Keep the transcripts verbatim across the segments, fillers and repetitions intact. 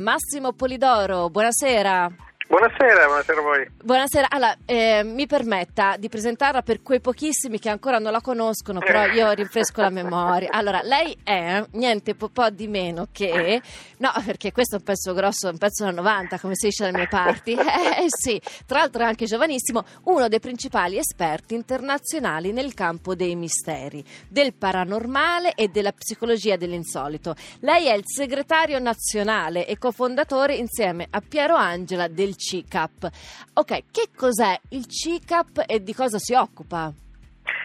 Massimo Polidoro, buonasera. Buonasera, buonasera a voi. Buonasera, allora eh, mi permetta di presentarla per quei pochissimi che ancora non la conoscono, però io rinfresco la memoria. Allora, lei è niente po' po' di meno che, no perché questo è un pezzo grosso, un pezzo da novanta come si dice dalle mie parti, eh sì, tra l'altro è anche giovanissimo, uno dei principali esperti internazionali nel campo dei misteri, del paranormale e della psicologia dell'insolito. Lei è il segretario nazionale e cofondatore insieme a Piero Angela del Cicap. Ok, che cos'è il Cicap e di cosa si occupa?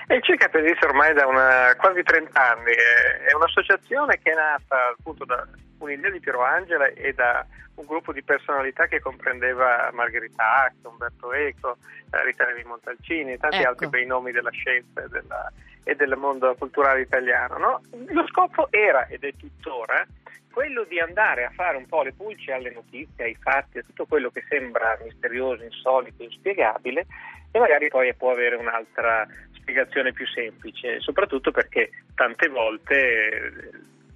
Il Cicap esiste ormai da una, quasi trenta anni, è, è un'associazione che è nata appunto da un'idea di Piero Angela e da un gruppo di personalità che comprendeva Margherita Hack, Umberto Eco, Rita Levi Montalcini e tanti ecco. altri bei nomi della scienza e, della, e del mondo culturale italiano. No? Lo scopo era, ed è tuttora, quello di andare a fare un po' le pulce alle notizie, ai fatti, a tutto quello che sembra misterioso, insolito, inspiegabile e magari poi può avere un'altra spiegazione più semplice, soprattutto perché tante volte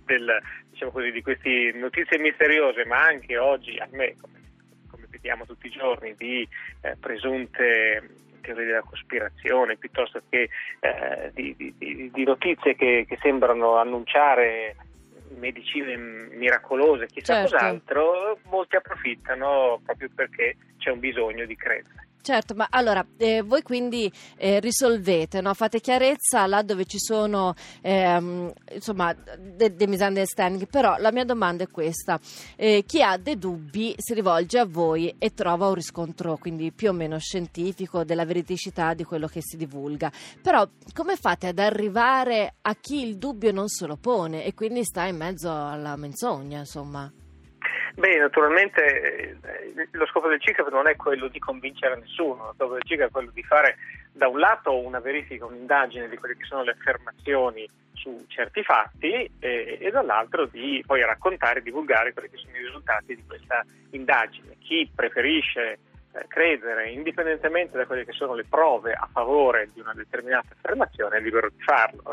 del, diciamo così, di queste notizie misteriose, ma anche oggi a me, come, come vediamo tutti i giorni, di eh, presunte teorie della cospirazione, piuttosto che eh, di, di, di, di notizie che, che sembrano annunciare medicine miracolose, chissà certo. cos'altro, molti approfittano proprio perché c'è un bisogno di credere. Certo, ma allora eh, voi quindi eh, risolvete, no? Fate chiarezza là dove ci sono ehm, insomma dei de misunderstanding, però la mia domanda è questa, eh, chi ha dei dubbi si rivolge a voi e trova un riscontro quindi più o meno scientifico della veridicità di quello che si divulga, però come fate ad arrivare a chi il dubbio non se lo pone e quindi sta in mezzo alla menzogna insomma? Beh, naturalmente lo scopo del Cicap non è quello di convincere nessuno, lo scopo del Cicap è quello di fare da un lato una verifica, un'indagine di quelle che sono le affermazioni su certi fatti e, e dall'altro di poi raccontare e divulgare quelli che sono i risultati di questa indagine. Chi preferisce eh, credere indipendentemente da quelle che sono le prove a favore di una determinata affermazione è libero di farlo.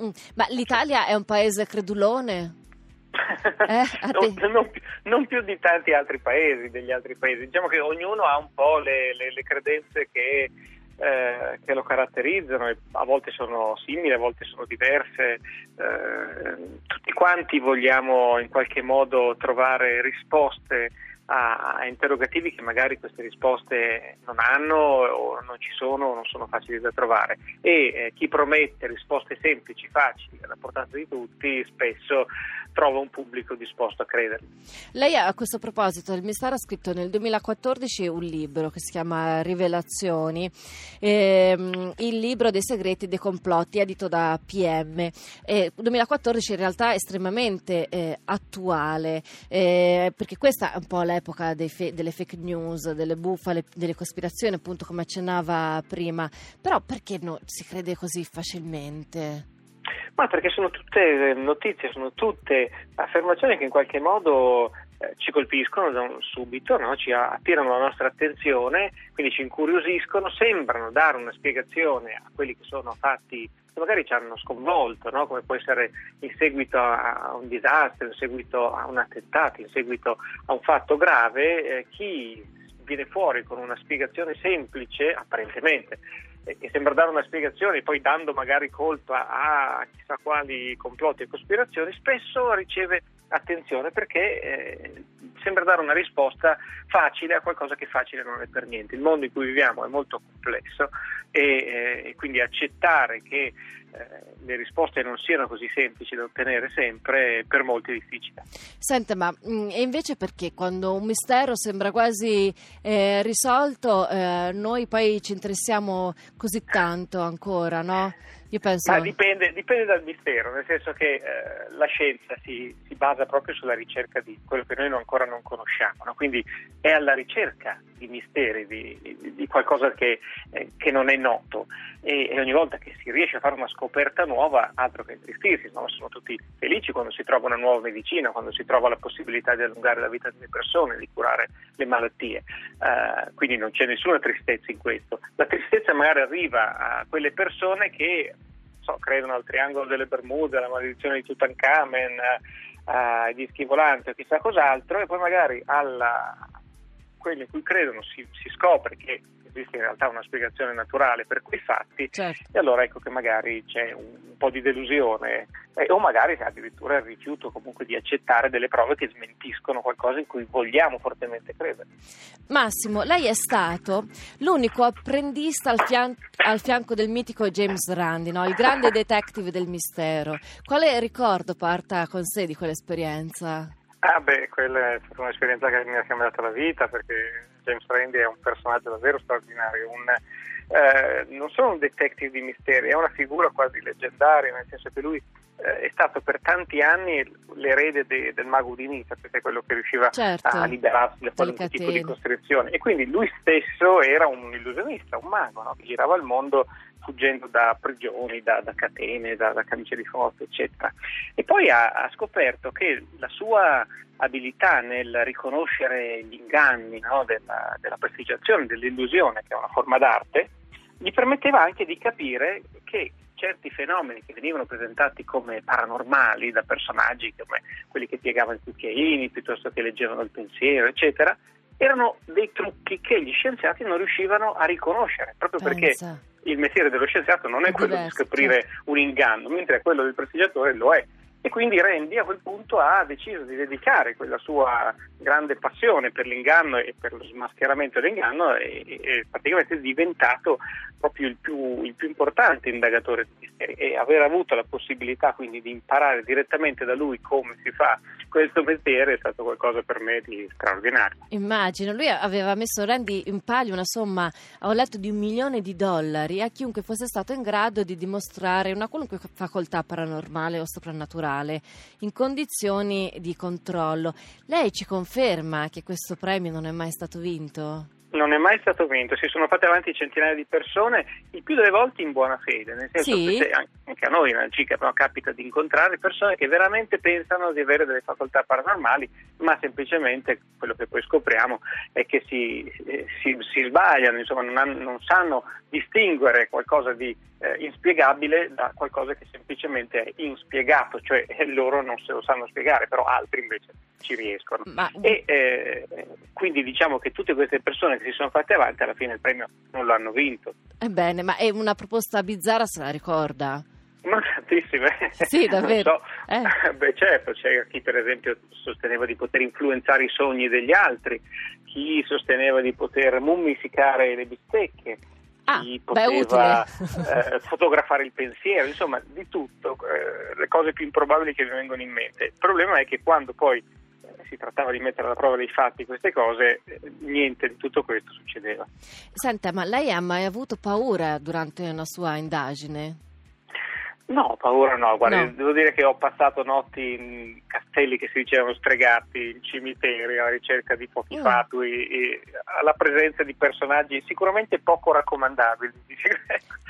Mm, ma l'Italia è un paese credulone? Eh, non, non, non più di tanti altri paesi, degli altri paesi, diciamo che ognuno ha un po' le, le, le credenze che, eh, che lo caratterizzano e a volte sono simili, a volte sono diverse, eh, tutti quanti vogliamo in qualche modo trovare risposte a, a interrogativi che magari queste risposte non hanno o non ci sono o non sono facili da trovare e eh, chi promette risposte semplici, facili, alla portata di tutti spesso trova un pubblico disposto a crederli. Lei a questo proposito del mistero ha scritto nel duemilaquattordici un libro che si chiama Rivelazioni, ehm, il libro dei segreti e dei complotti edito da P M, eh, duemilaquattordici in realtà è estremamente eh, attuale eh, perché questa è un po' l'epoca dei fe- delle fake news, delle bufale, delle cospirazioni appunto come accennava prima, però perché no, si crede così facilmente? Ma perché sono tutte notizie, sono tutte affermazioni che in qualche modo eh, ci colpiscono subito, no? Ci attirano la nostra attenzione, quindi ci incuriosiscono, sembrano dare una spiegazione a quelli che sono fatti che magari ci hanno sconvolto, no? Come può essere in seguito a un disastro, in seguito a un attentato, in seguito a un fatto grave, eh, chi viene fuori con una spiegazione semplice, apparentemente, che sembra dare una spiegazione, poi dando magari colpa a chissà quali complotti e cospirazioni, spesso riceve attenzione perché eh, sembra dare una risposta facile a qualcosa che facile non è per niente. Il mondo in cui viviamo è molto complesso e, eh, e quindi accettare che eh, le risposte non siano così semplici da ottenere sempre per molti è difficile. Senta, ma mh, e invece perché quando un mistero sembra quasi eh, risolto eh, noi poi ci interessiamo così tanto ancora, no? Io penso... Ma dipende, dipende dal mistero, nel senso che eh, la scienza si, si basa proprio sulla ricerca di quello che noi non, ancora non conosciamo, no? Quindi è alla ricerca di misteri, di, di qualcosa che, eh, che non è noto e, e ogni volta che si riesce a fare una scoperta nuova, altro che tristirsi, no? Sono tutti felici quando si trova una nuova medicina, quando si trova la possibilità di allungare la vita delle persone, di curare le malattie, uh, quindi non c'è nessuna tristezza in questo. La tristezza magari arriva a quelle persone che so, credono al triangolo delle Bermuda, alla maledizione di Tutankhamen, ai uh, dischi volanti o chissà cos'altro, e poi magari alla quelli in cui credono si, si scopre che esiste in realtà una spiegazione naturale per quei fatti, certo. E allora ecco che magari c'è un, un po' di delusione eh, o magari addirittura il rifiuto comunque di accettare delle prove che smentiscono qualcosa in cui vogliamo fortemente credere. Massimo, lei è stato l'unico apprendista al, fian- al fianco del mitico James Randi, no? Il grande detective del mistero. Quale ricordo porta con sé di quell'esperienza? Ah beh, quella è stata un'esperienza che mi ha cambiato la vita, perché James Randi è un personaggio davvero straordinario, un, eh, non solo un detective di misteri, è una figura quasi leggendaria, nel senso che lui eh, è stato per tanti anni l'erede de, del mago Udini, perché è quello che riusciva, certo, a liberarsi da qualunque tipo di costrizione, e quindi lui stesso era un illusionista, un mago, no? Che girava il mondo fuggendo da prigioni, da, da catene, da, da camicie di forza, eccetera. E poi ha, ha scoperto che la sua abilità nel riconoscere gli inganni, no, della, della prestigiazione, dell'illusione, che è una forma d'arte, gli permetteva anche di capire che certi fenomeni che venivano presentati come paranormali da personaggi come quelli che piegavano i cucchiaini, piuttosto che leggevano il pensiero, eccetera, erano dei trucchi che gli scienziati non riuscivano a riconoscere, proprio Pensa. perché il mestiere dello scienziato non è quello Diverso. di scoprire un inganno, mentre quello del prestigiatore lo è. E quindi Randi a quel punto ha deciso di dedicare quella sua grande passione per l'inganno e per lo smascheramento dell'inganno, e, e praticamente è diventato proprio il più, il più importante indagatore di misteri, e aver avuto la possibilità quindi di imparare direttamente da lui come si fa questo mestiere è stato qualcosa per me di straordinario. Immagino, lui aveva messo Randi in palio una somma, ho letto, di un milione di dollari a chiunque fosse stato in grado di dimostrare una qualunque facoltà paranormale o soprannaturale in condizioni di controllo. Lei ci conferma che questo premio non è mai stato vinto? Non è mai stato vinto, si sono fatte avanti centinaia di persone, il più delle volte in buona fede, nel senso sì. che anche a noi nel Cicap no, capita di incontrare persone che veramente pensano di avere delle facoltà paranormali, ma semplicemente quello che poi scopriamo è che si, eh, si, si sbagliano, insomma non, hanno, non sanno distinguere qualcosa di eh, inspiegabile da qualcosa che semplicemente è inspiegato, cioè loro non se lo sanno spiegare, però altri invece ci riescono. Ma... E eh, quindi diciamo che tutte queste persone che si sono fatte avanti alla fine il premio non l'hanno vinto. Ebbene, ma è una proposta bizzarra, se la ricorda? Ma tantissime. Sì, davvero. Non so. eh. Beh certo, c'è chi per esempio sosteneva di poter influenzare i sogni degli altri, chi sosteneva di poter mummificare le bistecche, Ah, chi poteva beh, eh, fotografare il pensiero, insomma di tutto, eh, le cose più improbabili che mi vengono in mente. Il problema è che quando poi si trattava di mettere alla prova dei fatti queste cose, niente di tutto questo succedeva. Senta, ma lei ha mai avuto paura durante una sua indagine? No, paura no, guarda, no. Devo dire che ho passato notti in castelli che si dicevano stregati, in cimiteri, alla ricerca di pochi mm. fatui, e alla presenza di personaggi sicuramente poco raccomandabili,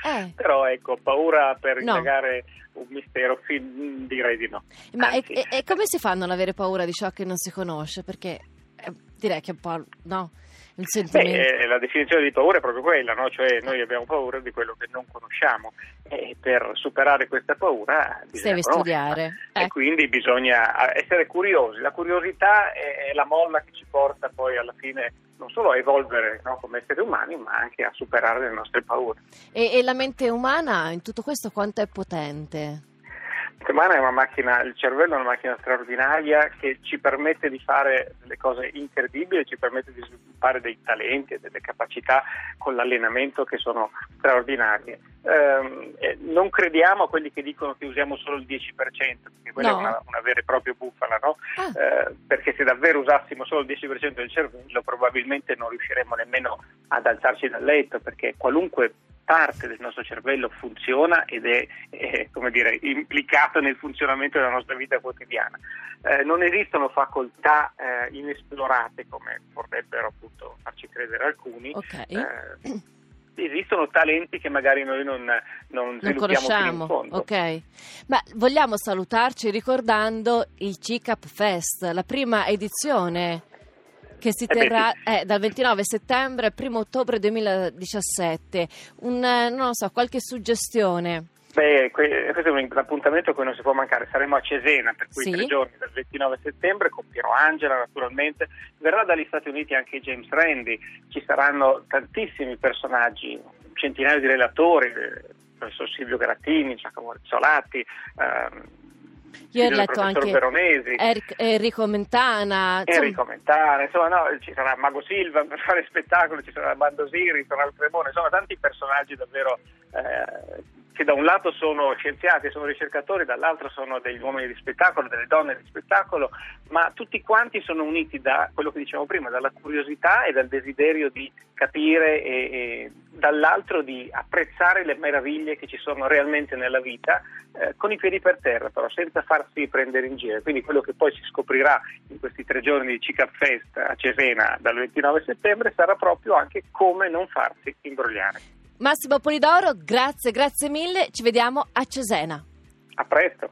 eh. però ecco, paura per no. indagare un mistero, fin, direi di no. Ma e, e come si fa a non avere paura di ciò che non si conosce? Perché eh, direi che è un po', no? Beh, la definizione di paura è proprio quella, no? Cioè noi abbiamo paura di quello che non conosciamo, e per superare questa paura bisogna studiare eh. e quindi bisogna essere curiosi. La curiosità è la molla che ci porta poi alla fine non solo a evolvere, no, come esseri umani, ma anche a superare le nostre paure. E, e la mente umana in tutto questo quanto è potente? È una macchina, il cervello è una macchina straordinaria che ci permette di fare delle cose incredibili, ci permette di sviluppare dei talenti e delle capacità con l'allenamento che sono straordinarie. Eh, non crediamo a quelli che dicono che usiamo solo il dieci per cento, perché quella no. è una, una vera e propria bufala, no? Ah. Eh, perché se davvero usassimo solo il dieci per cento del cervello probabilmente non riusciremmo nemmeno ad alzarci dal letto, perché qualunque parte del nostro cervello funziona ed è, eh, come dire, implicato nel funzionamento della nostra vita quotidiana. Eh, non esistono facoltà eh, inesplorate, come vorrebbero appunto farci credere alcuni. Okay. Eh, esistono talenti che magari noi non, non, non sviluppiamo fino in fondo. Okay. Ma vogliamo salutarci ricordando il Cicap Fest, la prima edizione che si terrà eh, dal ventinove settembre al primo ottobre duemiladiciassette. Un, non lo so, qualche suggestione Beh, questo è un appuntamento a cui non si può mancare. Saremo a Cesena per quei sì. tre giorni, dal ventinove settembre, con Piero Angela naturalmente. Verrà dagli Stati Uniti anche James Randi, ci saranno tantissimi personaggi, centinaio di relatori, il professor Silvio Grattini, Giacomo Rizzolatti, ehm, Io ho letto anche er- Enrico Mentana. Enrico insomma. Mentana, insomma, no, ci sarà Mago Silva per fare spettacolo, ci sarà Bandosiri, ci sarà il Crebone, insomma tanti personaggi davvero eh, che da un lato sono scienziati, sono ricercatori, dall'altro sono degli uomini di spettacolo, delle donne di spettacolo, ma tutti quanti sono uniti da quello che dicevo prima, dalla curiosità e dal desiderio di capire e, e dall'altro di apprezzare le meraviglie che ci sono realmente nella vita, eh, con i piedi per terra però, senza farsi prendere in giro. Quindi quello che poi si scoprirà in questi tre giorni di Cicap Fest a Cesena dal ventinove settembre sarà proprio anche come non farsi imbrogliare. Massimo Polidoro, grazie, grazie mille, ci vediamo a Cesena. A presto.